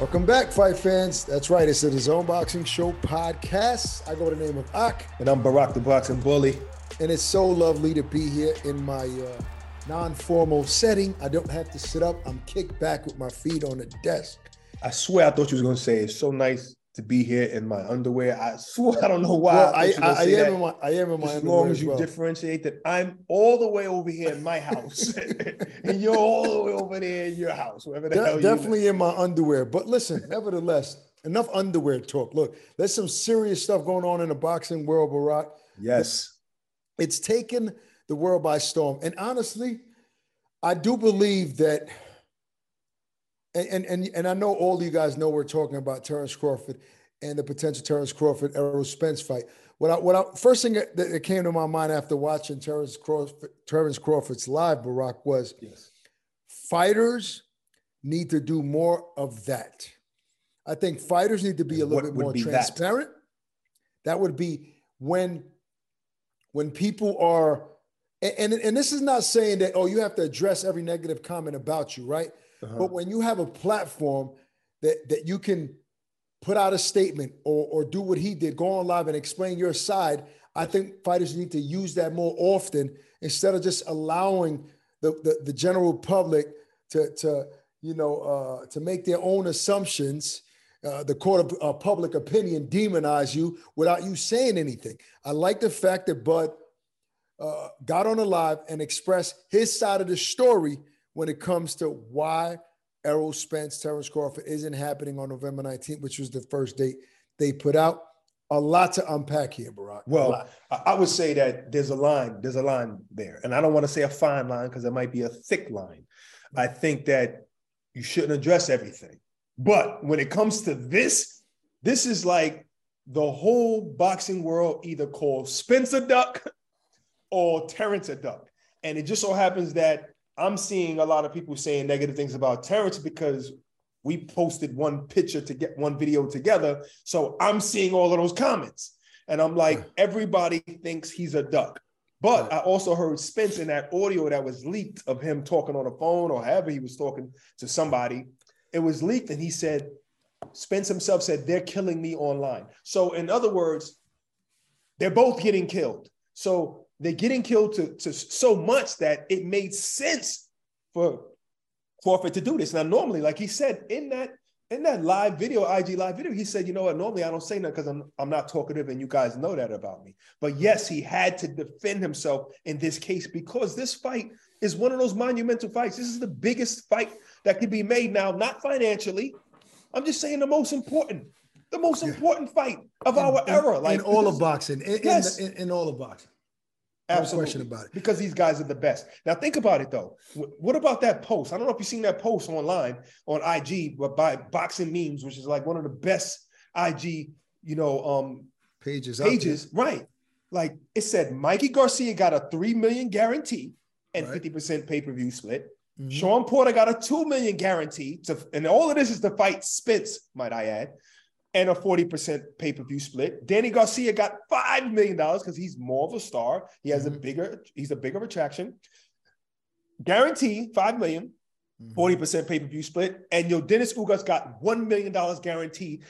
Welcome back, fight fans. That's right. It's the DAZN Boxing Show podcast. I go by the name of Ak. And I'm Barack the Boxing Bully. And it's so lovely to be here in my non-formal setting. I don't have to sit up. I'm kicked back with my feet on the desk. I swear I thought you was going to say it's so nice to be here in my underwear. I swear I don't know why. Well, I am in my underwear. As long as you differentiate that I'm all the way over here in my house and you're all the way over there in your house, wherever the hell you are. Definitely in my underwear. But listen, nevertheless, enough underwear talk. Look, there's some serious stuff going on in the boxing world, Barack. Yes. It's taken the world by storm. And honestly, I do believe that, and I know all you guys know we're talking about Terrence Crawford and the potential Terrence Crawford-Errol Spence fight. First thing that came to my mind after watching Terrence Crawford's live, Barack, was fighters need to do more of that. I think fighters need to be a little bit more transparent. That would be when people are, and this is not saying that, you have to address every negative comment about you, right? Uh-huh. But when you have a platform that you can put out a statement or do what he did, go on live and explain your side, I think fighters need to use that more often instead of just allowing the general public to make their own assumptions. The court of public opinion demonize you without you saying anything. I like the fact that Bud got on the live and expressed his side of the story when it comes to why Errol Spence, Terrence Crawford isn't happening on November 19th, which was the first date they put out. A lot to unpack here, Barack. Well, I would say that there's a line there. And I don't want to say a fine line because it might be a thick line. I think that you shouldn't address everything. But when it comes to this is like the whole boxing world either calls Spence a duck or Terrence a duck. And it just so happens that I'm seeing a lot of people saying negative things about Terrence because we posted one picture to get one video together. So I'm seeing all of those comments. And I'm like, everybody thinks he's a duck. But I also heard Spence in that audio that was leaked of him talking on the phone or however he was talking to somebody. It was leaked and he said, Spence himself said, they're killing me online. So in other words, they're both getting killed. So they're getting killed to so much that it made sense for Crawford to do this. Now, normally, like he said, in that live video, IG live video, he said, you know what, normally I don't say nothing because I'm not talkative and you guys know that about me. But yes, he had to defend himself in this case because this fight is one of those monumental fights. This is the biggest fight that could be made now, not financially. I'm just saying the most important fight of our era. Like in all of boxing. Yes. In all of boxing. Absolutely. No question about it. Because these guys are the best. Now think about it though. What about that post? I don't know if you've seen that post online on IG, but by Boxing Memes, which is like one of the best IG, pages. Right. Like it said, Mikey Garcia got a $3 million guarantee and 50% pay-per-view split. Mm-hmm. Sean Porter got a $2 million guarantee, and all of this is to fight Spence, might I add, and a 40% pay-per-view split. Danny Garcia got $5 million because he's more of a star. He has a bigger attraction. Guarantee, $5 million, 40% pay-per-view split. And Dennis Ugas got $1 million guarantee.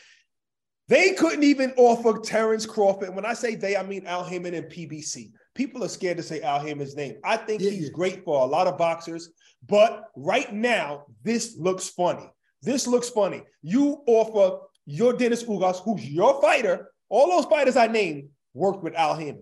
They couldn't even offer Terrence Crawford. When I say they, I mean Al Haymon and PBC. People are scared to say Al Haymon's name. I think he's great for a lot of boxers, but right now, this looks funny. You offer your Dennis Ugas, who's your fighter. All those fighters I named worked with Al Haymon,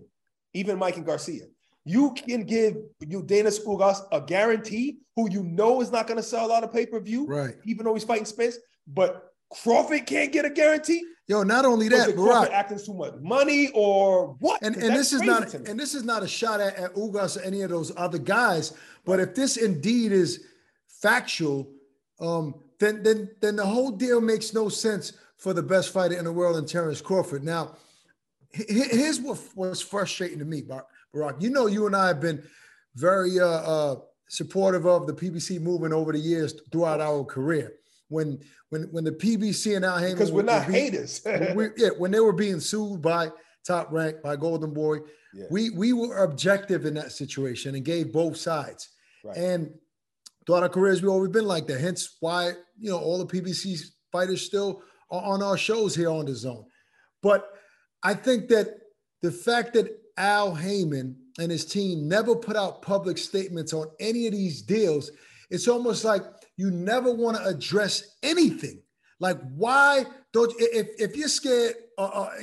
even Mikey Garcia. You can give you Dennis Ugas a guarantee who you know is not going to sell a lot of pay-per-view, even though he's fighting Spence, but Crawford can't get a guarantee? Yo, not only that, Barack acting too much money or what? And this is not a shot at Ugas or any of those other guys. But if this indeed is factual, then the whole deal makes no sense for the best fighter in the world in Terrence Crawford. Now, here's what was frustrating to me, Barack. You know, you and I have been very supportive of the PBC movement over the years throughout our career. When the PBC and Al Haymon, because we're not haters. When they were being sued by Top Rank, by Golden Boy, we were objective in that situation and gave both sides. Right. And throughout our careers, we've always been like that. Hence why, you know, all the PBC fighters still are on our shows here on DAZN. But I think that the fact that Al Haymon and his team never put out public statements on any of these deals, it's almost like you never want to address anything. Like, why don't, if you're scared,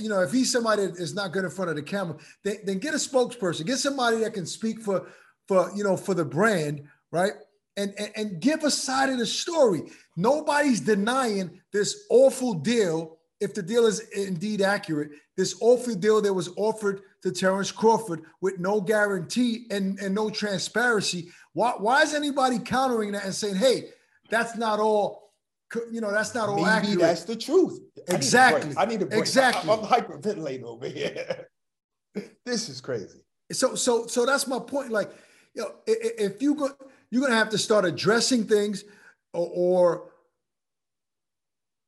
you know, if he's somebody that is not good in front of the camera, then get a spokesperson, get somebody that can speak for the brand, right? And give a side of the story. Nobody's denying this awful deal. If the deal is indeed accurate, this awful deal that was offered to Terrence Crawford with no guarantee and no transparency, why is anybody countering that and saying, hey, that's not all, you know, that's not all accurate. Maybe that's the truth. Exactly. I need a break. Exactly. I'm hyperventilating over here. This is crazy. So that's my point. Like, you know, if you're going to have to start addressing things or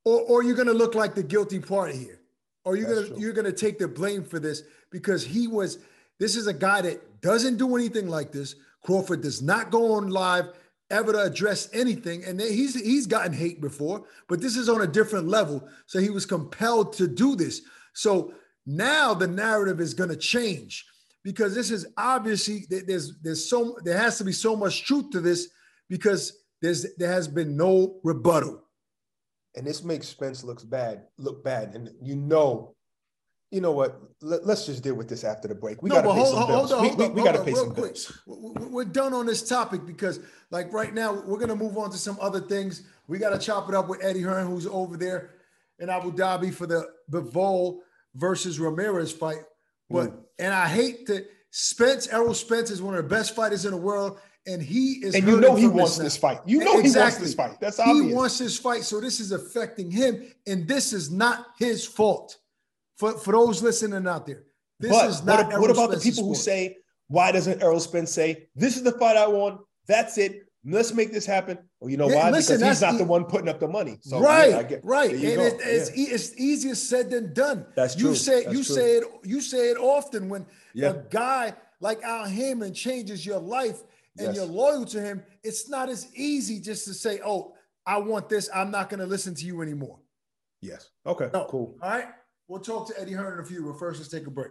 you're going to look like the guilty party here, or you're going to take the blame for this, because this is a guy that doesn't do anything like this. Crawford does not go on live ever to address anything. And he's gotten hate before, but this is on a different level. So he was compelled to do this. So now the narrative is going to change, because this is obviously, there has to be so much truth to this, because there has been no rebuttal. And this makes Spence look bad. And you know what? Let's just deal with this after the break. We got to pay some bills. We're done on this topic, because, like, right now, we're going to move on to some other things. We got to chop it up with Eddie Hearn, who's over there in Abu Dhabi for the Bivol versus Ramirez fight. And I hate that Errol Spence is one of the best fighters in the world. And he is, and you know, he wants this fight. You know, exactly. He wants this fight. That's obvious. He wants this fight. So this is affecting him, and this is not his fault. For those listening out there, what about the people who say, "Why doesn't Errol Spence say this is the fight I want? That's it. Let's make this happen." Well, you know why? Because he's not the one putting up the money. So, right, yeah, I get, right. And it's easier said than done. That's true. You say it often when a guy like Al Haymon changes your life. And you're loyal to him, it's not as easy just to say, oh, I want this. I'm not going to listen to you anymore. Yes. Okay, no. Cool. All right. We'll talk to Eddie Hearn in a few, but first let's take a break.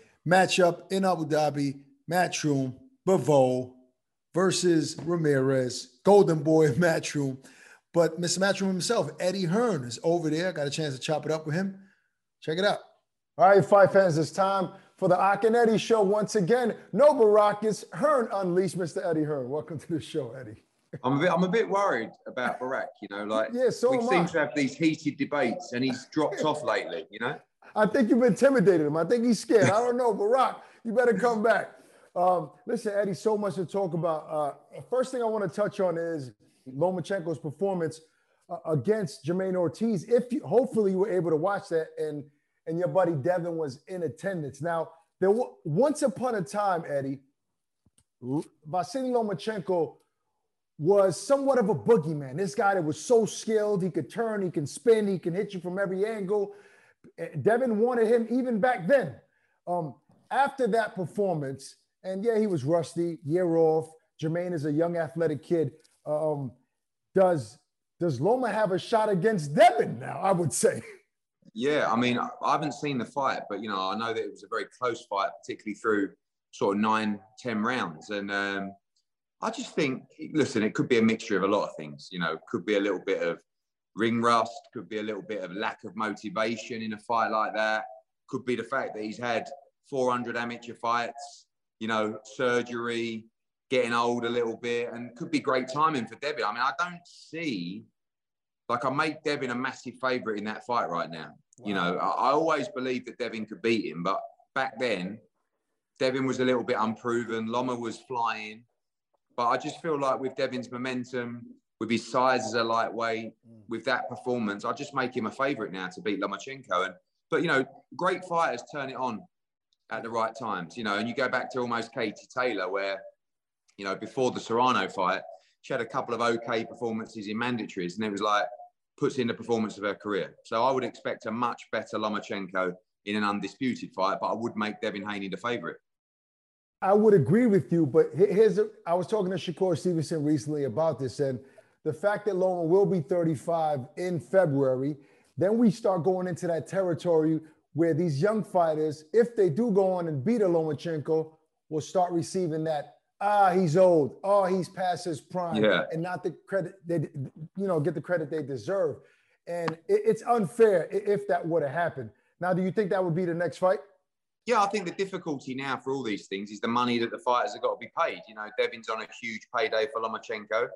matchup in Abu Dhabi, Matchroom, Bivol versus Ramirez, Golden Boy, Matchroom. But Mr. Matchroom himself, Eddie Hearn, is over there. I got a chance to chop it up with him. Check it out. All right, fight fans, it's time for the Ak and Eddie show once again. No Barack, it's Hearn Unleashed, Mr. Eddie Hearn. Welcome to the show, Eddie. I'm a bit worried about Barack, you know, like we seem to have these heated debates and he's dropped off lately, you know? I think you've intimidated him. I think he's scared. I don't know, Barack, you better come back. Listen, Eddie, so much to talk about. First thing I want to touch on is Lomachenko's performance against Jermaine Ortiz. Hopefully you were able to watch that, and your buddy Devin was in attendance. Now, there once upon a time, Eddie, Vasiliy Lomachenko was somewhat of a boogeyman. This guy that was so skilled, he could turn, he can spin, he can hit you from every angle. Devin wanted him even back then. After that performance, and yeah, he was rusty, year off. Jermaine is a young athletic kid. Does Loma have a shot against Devin now, I would say? Yeah, I mean, I haven't seen the fight, but, you know, I know that it was a very close fight, particularly through sort of 9-10 rounds. And I just think, listen, it could be a mixture of a lot of things. You know, could be a little bit of ring rust, could be a little bit of lack of motivation in a fight like that, could be the fact that he's had 400 amateur fights, you know, surgery, getting old a little bit, and could be great timing for Devin. I mean, I don't see, like, I make Devin a massive favourite in that fight right now. Wow. You know, I always believed that Devin could beat him, but back then, Devin was a little bit unproven. Loma was flying, but I just feel like with Devin's momentum, with his size as a lightweight, with that performance, I just make him a favourite now to beat Lomachenko. But, you know, great fighters turn it on at the right times, you know, and you go back to almost Katie Taylor, where, you know, before the Serrano fight, she had a couple of okay performances in mandatories, and it was like, puts in the performance of her career. So I would expect a much better Lomachenko in an undisputed fight, but I would make Devin Haney the favorite. I would agree with you, but I was talking to Shakur Stevenson recently about this, and the fact that Loma will be 35 in February, then we start going into that territory where these young fighters, if they do go on and beat a Lomachenko, will start receiving that, he's old, he's past his prime, and not the credit, get the credit they deserve. And it's unfair if that would have happened. Now, do you think that would be the next fight? Yeah, I think the difficulty now for all these things is the money that the fighters have got to be paid. You know, Devin's on a huge payday for Lomachenko.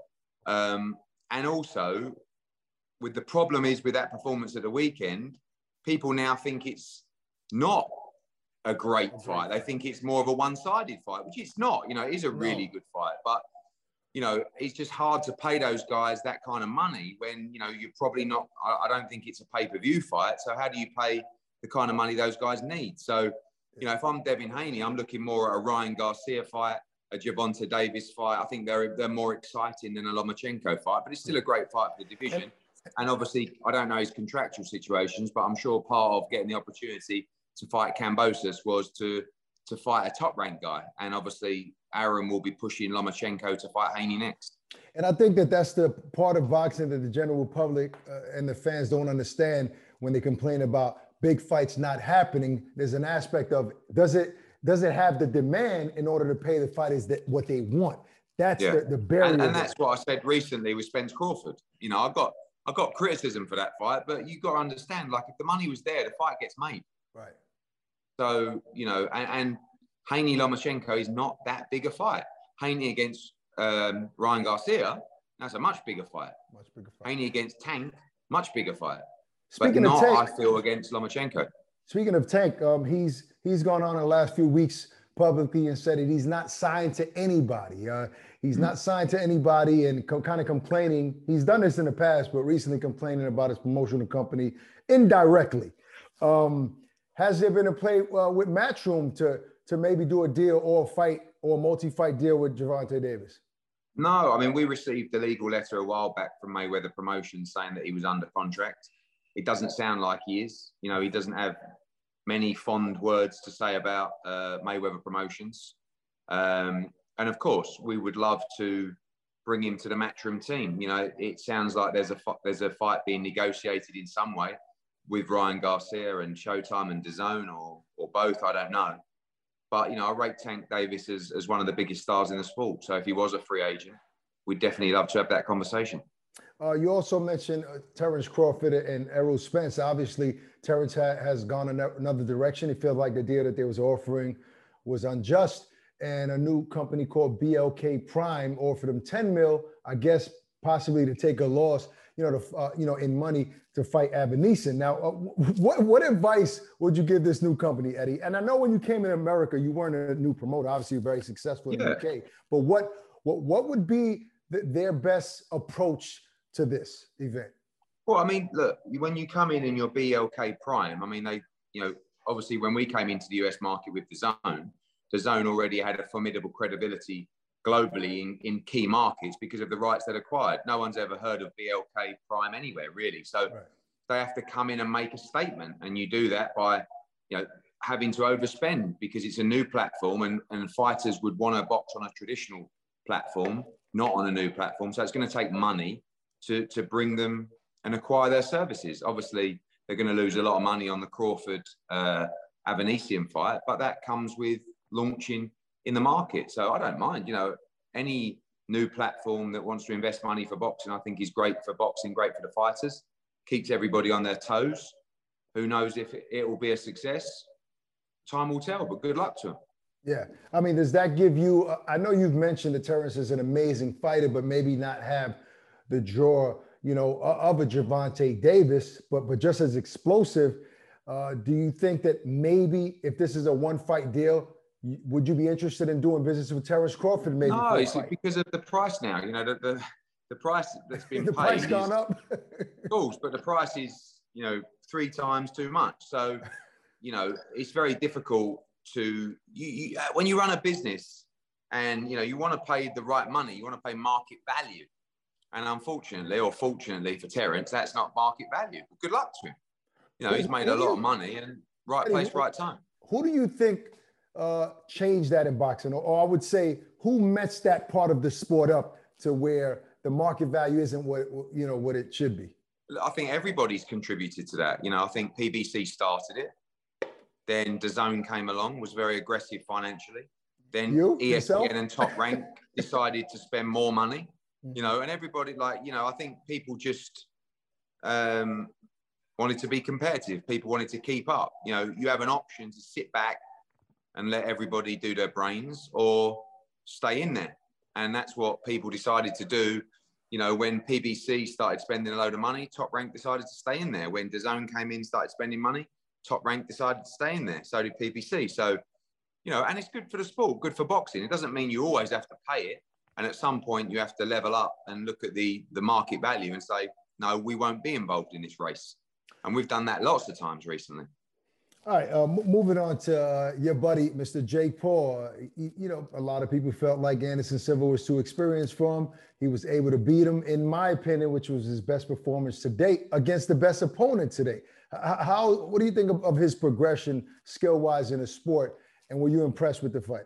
And also, with the problem is with that performance at the weekend, people now think it's not a great fight. They think it's more of a one-sided fight, which it's not. You know, it is a really good fight. But, you know, it's just hard to pay those guys that kind of money when, you know, you're probably not... I don't think it's a pay-per-view fight. So how do you pay the kind of money those guys need? So, you know, if I'm Devin Haney, I'm looking more at a Ryan Garcia fight, a Gervonta Davis fight. I think they're more exciting than a Lomachenko fight, but it's still a great fight for the division. And obviously, I don't know his contractual situations, but I'm sure part of getting the opportunity to fight Cambosis was to fight a top-ranked guy. And obviously, Aaron will be pushing Lomachenko to fight Haney next. And I think that that's the part of boxing that the general public and the fans don't understand when they complain about big fights not happening. There's an aspect of, does it have the demand in order to pay the fighters what they want? That's the barrier. And that's what I said recently with Spence Crawford. You know, I got criticism for that fight, but you've got to understand, like, if the money was there, the fight gets made. Right. So, you know, and Haney Lomachenko is not that big a fight. Haney against Ryan Garcia, that's a much bigger fight. Much bigger fight. Haney against Tank, much bigger fight. Speaking but not, of Tank, I feel, against Lomachenko. Speaking of Tank, he's gone on in the last few weeks publicly and said that he's not signed to anybody. He's not signed to anybody, and kind of complaining. He's done this in the past, but recently complaining about his promotional company indirectly. Has there been a play with Matchroom to maybe do a deal or a fight or multi-fight deal with Gervonta Davis? No, I mean, we received a legal letter a while back from Mayweather Promotions saying that he was under contract. It doesn't sound like he is. You know, he doesn't have many fond words to say about Mayweather Promotions. And of course, we would love to bring him to the Matchroom team. You know, it sounds like there's a fight being negotiated in some way with Ryan Garcia and Showtime and DAZN or both, I don't know. But, you know, I rate Tank Davis as one of the biggest stars in the sport. So if he was a free agent, we'd definitely love to have that conversation. You also mentioned Terrence Crawford and Errol Spence. Obviously, Terrence has gone another direction. It felt like the deal that they was offering was unjust. And a new company called BLK Prime offered him $10 million, I guess, possibly to take a loss. in money to fight Abenison. Now, what advice would you give this new company, Eddie? And I know when you came in America, you weren't a new promoter. Obviously, you're very successful in the UK. But what would be their best approach to this event? Well, I mean, look, when you come in and you're BLK Prime, I mean, they, you know, obviously when we came into the US market with DAZN already had a formidable credibility globally in key markets because of the rights that acquired. No one's ever heard of BLK Prime anywhere, really. So they have to come in and make a statement. And you do that by, you know, having to overspend because it's a new platform, and fighters would want to box on a traditional platform, not on a new platform. So it's going to take money to bring them and acquire their services. Obviously, they're going to lose a lot of money on the Crawford Avanesian fight, but that comes with launching in the market. So I don't mind, you know, any new platform that wants to invest money for boxing, I think is great for boxing, great for the fighters, keeps everybody on their toes. Who knows if it will be a success? Time will tell, but good luck to them. Yeah. I mean, does that give you, I know you've mentioned that Terrence is an amazing fighter, but maybe not have the draw, you know, of a Gervonta Davis, but just as explosive. Do you think that maybe if this is a one-fight deal, would you be interested in doing business with Terrence Crawford? Maybe no, it's because of the price now. You know, the price that's been the paid price gone up. Of course, but the price is, you know, 3 times too much. So, you know, it's very difficult to when you run a business, and you know you want to pay the right money, you want to pay market value, and unfortunately or fortunately for Terrence, that's not market value. Well, good luck to him. You know, he's made a lot of money, and right place, right time. Who do you think changed that in boxing, or I would say, who messed that part of the sport up to where the market value isn't what, you know, what it should be? I think everybody's contributed to that. You know, I think PBC started it. Then DAZN came along, was very aggressive financially. Then ESPN and Top Rank decided to spend more money, you know, and everybody, like, you know, I think people just wanted to be competitive. People wanted to keep up. You know, you have an option to sit back and let everybody do their brains or stay in there. And that's what people decided to do. You know, when PBC started spending a load of money, Top Rank decided to stay in there. When DAZN came in, started spending money, Top Rank decided to stay in there. So did PBC. So, you know, and it's good for the sport, good for boxing. It doesn't mean you always have to pay it. And at some point you have to level up and look at the market value and say, no, we won't be involved in this race. And we've done that lots of times recently. All right, moving on to your buddy, Mr. Jake Paul. You know, a lot of people felt like Anderson Silva was too experienced for him. He was able to beat him, in my opinion, which was his best performance to date against the best opponent today. What do you think of his progression skill-wise in the sport? And were you impressed with the fight?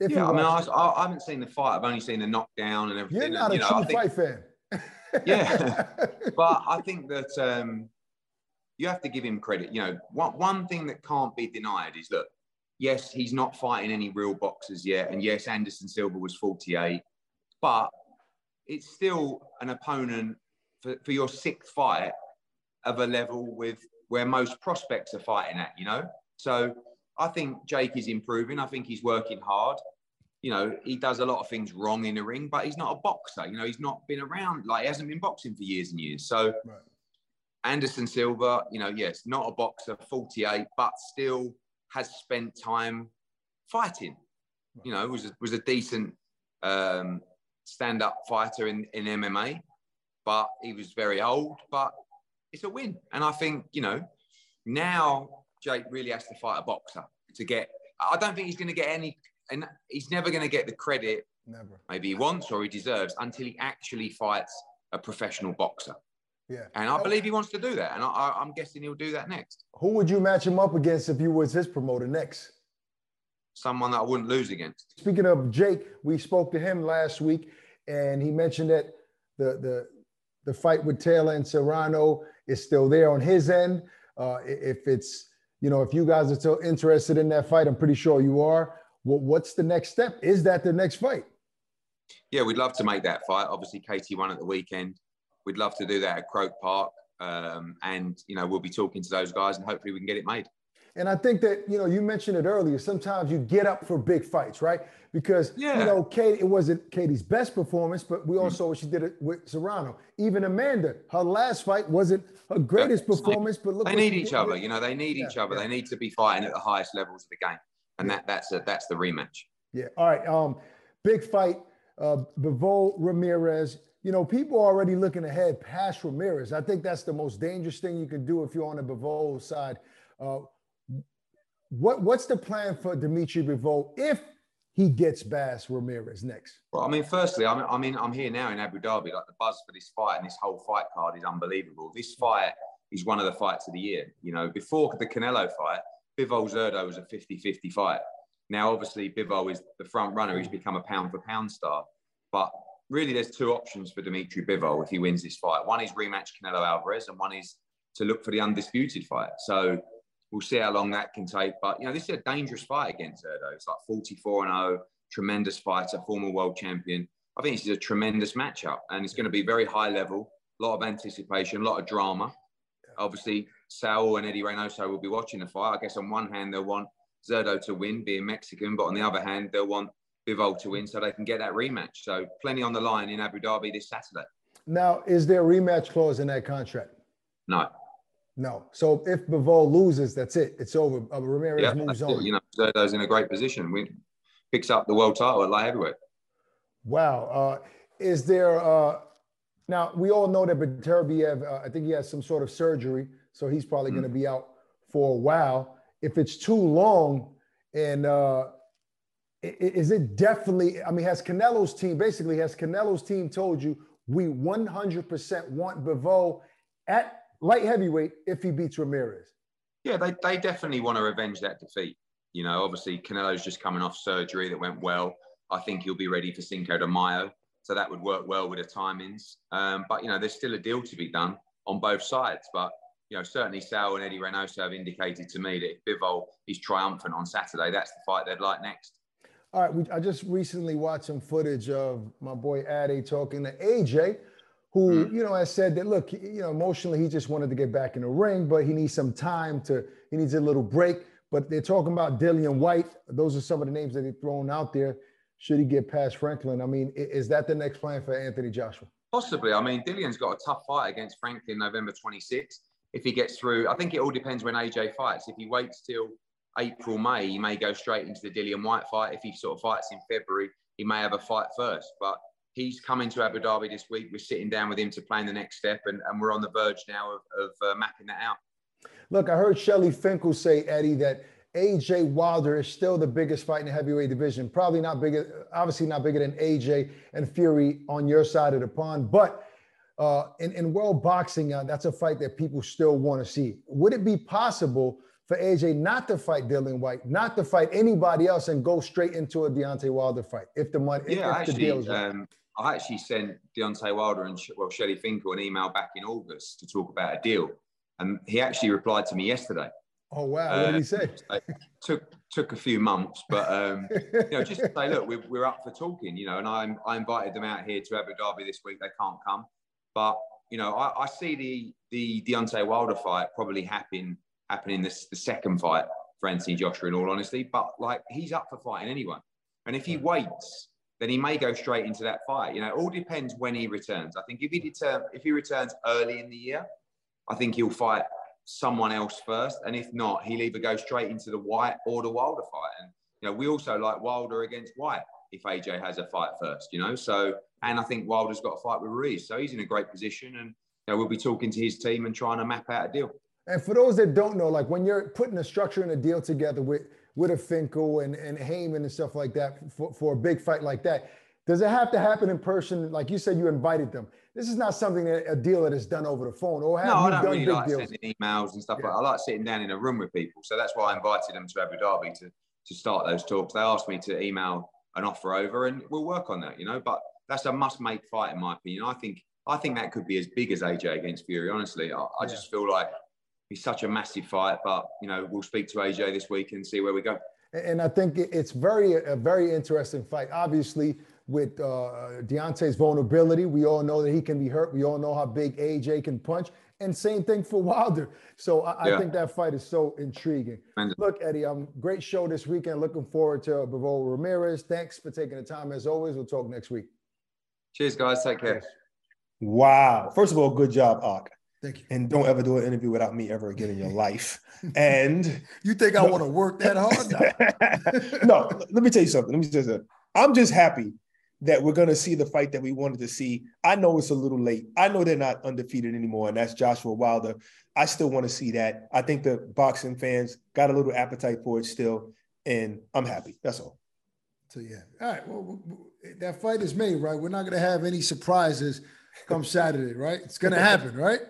Yeah, I mean, I haven't seen the fight. I've only seen the knockdown and everything. You're not a true fight fan. Yeah, but I think that... you have to give him credit. You know, one thing that can't be denied is, look, yes, he's not fighting any real boxers yet. And yes, Anderson Silva was 48, but it's still an opponent for your 6th fight of a level with where most prospects are fighting at, you know? So I think Jake is improving. I think he's working hard. You know, he does a lot of things wrong in the ring, but he's not a boxer. You know, he's not been around, like, he hasn't been boxing for years and years. So... Right. Anderson Silva, you know, yes, not a boxer, 48, but still has spent time fighting. You know, was a decent stand-up fighter in MMA, but he was very old, but it's a win. And I think, you know, now Jake really has to fight a boxer to get... I don't think he's going to get any... and he's never going to get the credit maybe he wants or he deserves until he actually fights a professional boxer. Yeah, and I believe he wants to do that, and I'm guessing he'll do that next. Who would you match him up against if you was his promoter next? Someone that I wouldn't lose against. Speaking of Jake, we spoke to him last week, and he mentioned that the fight with Taylor and Serrano is still there on his end. If it's, you know, if you guys are still interested in that fight, I'm pretty sure you are. What's the next step? Is that the next fight? Yeah, we'd love to make that fight. Obviously, Katie won at the weekend. We'd love to do that at Croke Park. And, you know, we'll be talking to those guys and hopefully we can get it made. And I think that, you know, you mentioned it earlier, sometimes you get up for big fights, right? Because, you know, Katie, it wasn't Katie's best performance, but we all saw what she did it with Serrano. Even Amanda, her last fight wasn't her greatest performance, but look, they need each other. You know, they need each other. They need to be fighting at the highest levels of the game. And that's the rematch. Yeah. All right. Big fight, Bivol Ramirez. You know, people are already looking ahead past Ramirez. I think that's the most dangerous thing you could do if you're on the Bivol side. What's the plan for Dimitri Bivol if he gets past Ramirez next? Well, I mean, firstly, I'm here now in Abu Dhabi. Like, the buzz for this fight and this whole fight card is unbelievable. This fight is one of the fights of the year. You know, before the Canelo fight, Bivol Zurdo was a 50-50 fight. Now, obviously, Bivol is the front runner. He's become a pound-for-pound star. But really, there's two options for Dimitri Bivol if he wins this fight. One is rematch Canelo Alvarez, and one is to look for the undisputed fight. So we'll see how long that can take. But, you know, this is a dangerous fight against Zurdo. It's like 44-0, tremendous fighter, former world champion. I think this is a tremendous matchup, and it's going to be very high level, a lot of anticipation, a lot of drama. Obviously, Saul and Eddie Reynoso will be watching the fight. I guess on one hand, they'll want Zurdo to win, being Mexican, but on the other hand, they'll want Bivol to win so they can get that rematch. So plenty on the line in Abu Dhabi this Saturday. Now, is there a rematch clause in that contract? No. No. So if Bivol loses, that's it. It's over. Ramirez moves on. You know, Zurdo's in a great position. We picks up the world title at light heavyweight. Wow. Is there... now, we all know that Beterbiev, I think he has some sort of surgery, so he's probably going to be out for a while. If it's too long, and is it definitely, I mean, has Canelo's team told you, we 100% want Bivol at light heavyweight if he beats Ramirez? Yeah, they definitely want to revenge that defeat. You know, obviously, Canelo's just coming off surgery that went well. I think he'll be ready for Cinco de Mayo. So that would work well with the timings. But, you know, there's still a deal to be done on both sides. But, you know, certainly Sal and Eddie Reynoso have indicated to me that if Bivol is triumphant on Saturday, that's the fight they'd like next. All right. I just recently watched some footage of my boy Ade talking to AJ, who, you know, has said that, look, you know, emotionally, he just wanted to get back in the ring, but he needs some time to, he needs a little break. But they're talking about Dillian Whyte. Those are some of the names that they've thrown out there. Should he get past Franklin? I mean, is that the next plan for Anthony Joshua? Possibly. I mean, Dillian's got a tough fight against Franklin November 26th. If he gets through, I think it all depends when AJ fights. If he waits till April, May, he may go straight into the Dillian Whyte fight. If he sort of fights in February, he may have a fight first. But he's coming to Abu Dhabi this week. We're sitting down with him to plan the next step, and we're on the verge now of mapping that out. Look, I heard Shelly Finkel say, Eddie, that AJ Wilder is still the biggest fight in the heavyweight division. Probably not bigger, obviously not bigger than AJ and Fury on your side of the pond. But in world boxing, that's a fight that people still want to see. Would it be possible for AJ not to fight Dillian Whyte, not to fight anybody else, and go straight into a Deontay Wilder fight if the money? Yeah, I actually sent Deontay Wilder and Shelly Finkel an email back in August to talk about a deal, and he actually replied to me yesterday. Oh, wow. What did he say? Took a few months, but, you know, just to say, look, we're up for talking, you know, and I invited them out here to Abu Dhabi this week. They can't come. But, you know, I see the Deontay Wilder fight probably happening the second fight for Anthony Joshua, in all honesty. But, like, he's up for fighting anyone. And if he waits, then he may go straight into that fight. You know, it all depends when he returns. I think if he returns early in the year, I think he'll fight someone else first, and if not, he'll either go straight into the Whyte or the Wilder fight. And, you know, we also like Wilder against Whyte if AJ has a fight first, you know. So, and I think Wilder's got a fight with Ruiz, so he's in a great position, and, you know, we'll be talking to his team and trying to map out a deal. And for those that don't know, like, when you're putting a structure and a deal together with a Finkel and Haymon and stuff like that for a big fight like that, does it have to happen in person? Like you said, you invited them. This is not something that a deal that is done over the phone. Or have no, I don't done really big like deals? Sending emails and stuff. Yeah. I like sitting down in a room with people. So that's why I invited them to Abu Dhabi to start those talks. They asked me to email an offer over, and we'll work on that, you know. But that's a must-make fight, in my opinion. I think that could be as big as AJ against Fury, honestly. I just feel like it's such a massive fight. But, you know, we'll speak to AJ this week and see where we go. And I think it's a very interesting fight. Obviously, with Deontay's vulnerability. We all know that he can be hurt. We all know how big AJ can punch. And same thing for Wilder. So I think that fight is so intriguing. Look, Eddie, great show this weekend. Looking forward to Bivol Ramirez. Thanks for taking the time. As always, we'll talk next week. Cheers, guys. Take care. Wow. First of all, good job, Ak. Thank you. And don't ever do an interview without me ever again in your life. And you think I want to work that hard? No, let me tell you something. I'm just happy that we're going to see the fight that we wanted to see. I know it's a little late. I know they're not undefeated anymore, and that's Joshua Wilder. I still want to see that. I think the boxing fans got a little appetite for it still, and I'm happy. That's all. So, yeah. All right. Well, that fight is made, right? We're not going to have any surprises come Saturday, right? It's going to happen, right?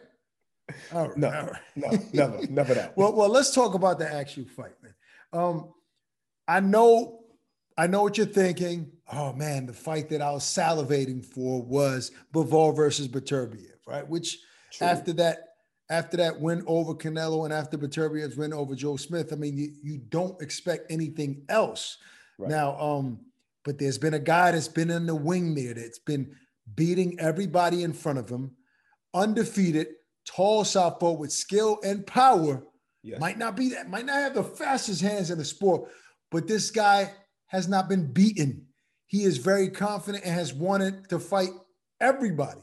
All right. No, all right. no, never that. Well, let's talk about the actual fight, man. I know what you're thinking. Oh, man, the fight that I was salivating for was Bivol versus Beterbiev, right? Which true. after that win over Canelo and after Beterbiev's win over Joe Smith, I mean, you don't expect anything else. Right. Now, but there's been a guy that's been in the wing there that's been beating everybody in front of him, undefeated, tall southpaw with skill and power. Yes. Might not have the fastest hands in the sport, but this guy has not been beaten. He is very confident and has wanted to fight everybody.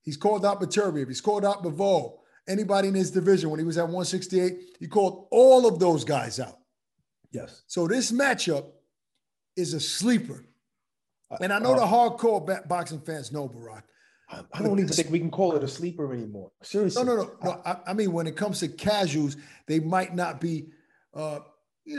He's called out Beterbiev. He's called out Bivol. Anybody in his division, when he was at 168, he called all of those guys out. Yes. So this matchup is a sleeper. And I know the hardcore boxing fans know, Barack. I don't even think we can call it a sleeper anymore. Seriously. No. I mean, when it comes to casuals, they might not be... they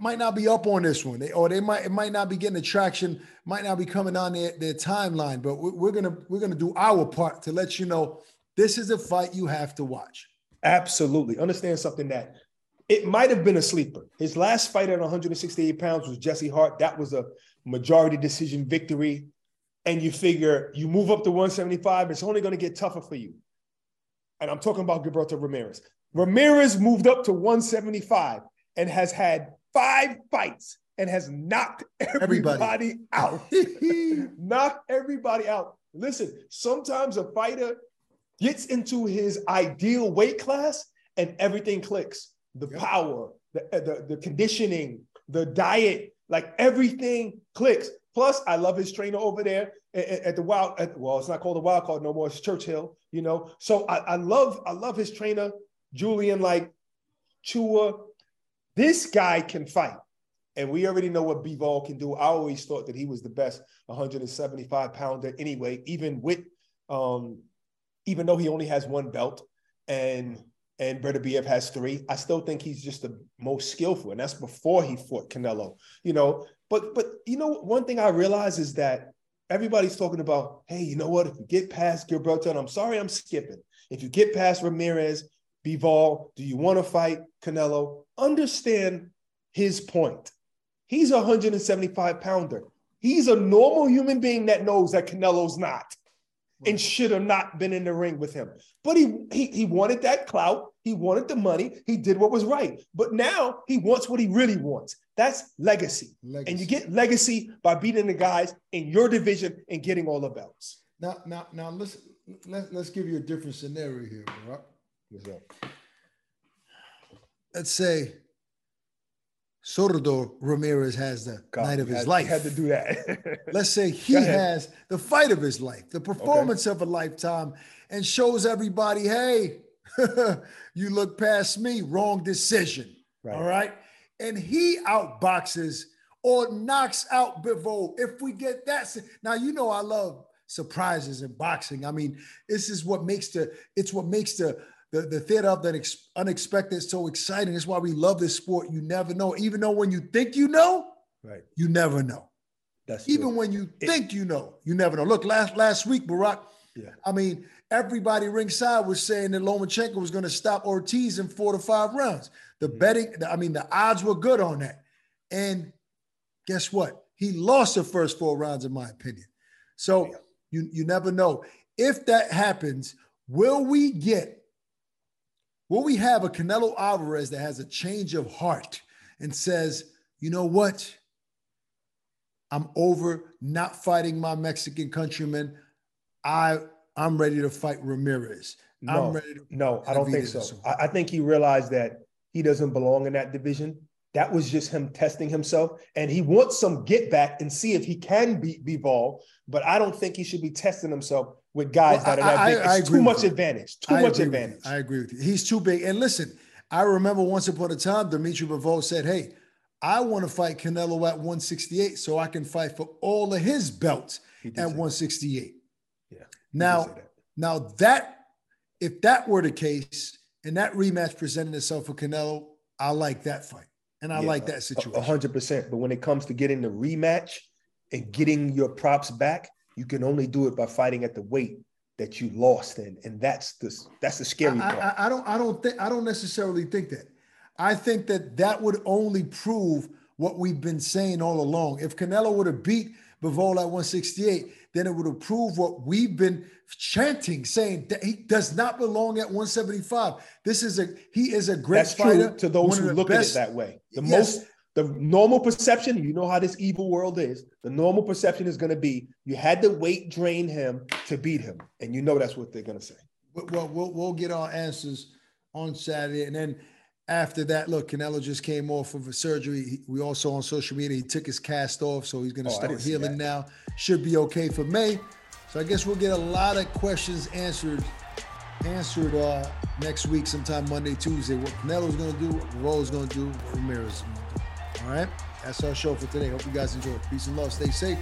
might not be up on this one. It might not be getting the traction, might not be coming on their timeline. But we're gonna do our part to let you know this is a fight you have to watch. Absolutely. Understand something that it might have been a sleeper. His last fight at 168 pounds was Jesse Hart. That was a majority decision victory. And you figure you move up to 175, it's only gonna get tougher for you. And I'm talking about Gilberto Ramirez. Ramirez moved up to 175. And has had 5 fights and has knocked everybody out. Knocked everybody out. Listen, sometimes a fighter gets into his ideal weight class and everything clicks. The power, the conditioning, the diet, like everything clicks. Plus, I love his trainer over there at the Wild. Well, it's not called the Wild Card no more. It's Churchill, you know. So I love his trainer, Julian, like Chua. This guy can fight, and we already know what Bivol can do. I always thought that he was the best 175-pounder anyway, even though he only has 1 belt and Beterbiev has 3. I still think he's just the most skillful, and that's before he fought Canelo, you know. But you know, one thing I realize is that everybody's talking about, hey, you know what, if you get past Gilberto, and I'm sorry I'm skipping, if you get past Ramirez, Bivol, do you want to fight Canelo? Understand his point. He's a 175-pounder. He's a normal human being that knows that Canelo's not and should have not been in the ring with him. But he wanted that clout. He wanted the money. He did what was right. But now he wants what he really wants. That's legacy. And you get legacy by beating the guys in your division and getting all the belts. Now listen, let's give you a different scenario here, all right? Let's say Zurdo Ramirez has the night of his life. Had to do that. Let's say he has the fight of his life, the performance of a lifetime, and shows everybody, hey, you look past me, wrong decision. Right. All right. And he outboxes or knocks out Bivol. If we get that. Now, you know, I love surprises in boxing. I mean, this is what makes the theater of the unexpected is so exciting. That's why we love this sport. You never know. Even though when you think you know, right, you never know. That's even true. When you think you know, you never know. Look, last week, Barack, I mean, everybody ringside was saying that Lomachenko was going to stop Ortiz in 4 to 5 rounds. The betting, the odds were good on that. And guess what? He lost the first 4 rounds, in my opinion. So you never know. If that happens, will we have a Canelo Alvarez that has a change of heart and says, you know what? I'm over not fighting my Mexican countrymen. I'm ready to fight Ramirez. No, I'm ready to I don't think so. I think he realized that he doesn't belong in that division. That was just him testing himself. And he wants some get back and see if he can beat Bivol. But I don't think he should be testing himself with guys that are that big. It's too much advantage. Too much advantage. I agree with you. He's too big. And listen, I remember once upon a time, Dimitri Bivol said, hey, I want to fight Canelo at 168 so I can fight for all of his belts at 168. Yeah. Now that, if that were the case and that rematch presented itself for Canelo, I like that fight. And I like that situation. 100%. But when it comes to getting the rematch and getting your props back, you can only do it by fighting at the weight that you lost in. And that's the scary part. I don't necessarily think that. I think that that would only prove what we've been saying all along. If Canelo would have beat Bivol at 168, then it would have proved what we've been chanting, saying that he does not belong at 175. This is he is a great fighter. True to those who look at it that way. The normal perception, you know how this evil world is. The normal perception is going to be you had to weight drain him to beat him, and you know that's what they're going to say. Well, we'll get our answers on Saturday, and then after that, look, Canelo just came off of a surgery. We also on social media, he took his cast off, so he's going to start healing now. Should be okay for May. So I guess we'll get a lot of questions answered next week, sometime Monday, Tuesday. What Canelo's going to do, what Roll's going to do, what Ramirez is going to do. All right? That's our show for today. Hope you guys enjoyed. Peace and love. Stay safe.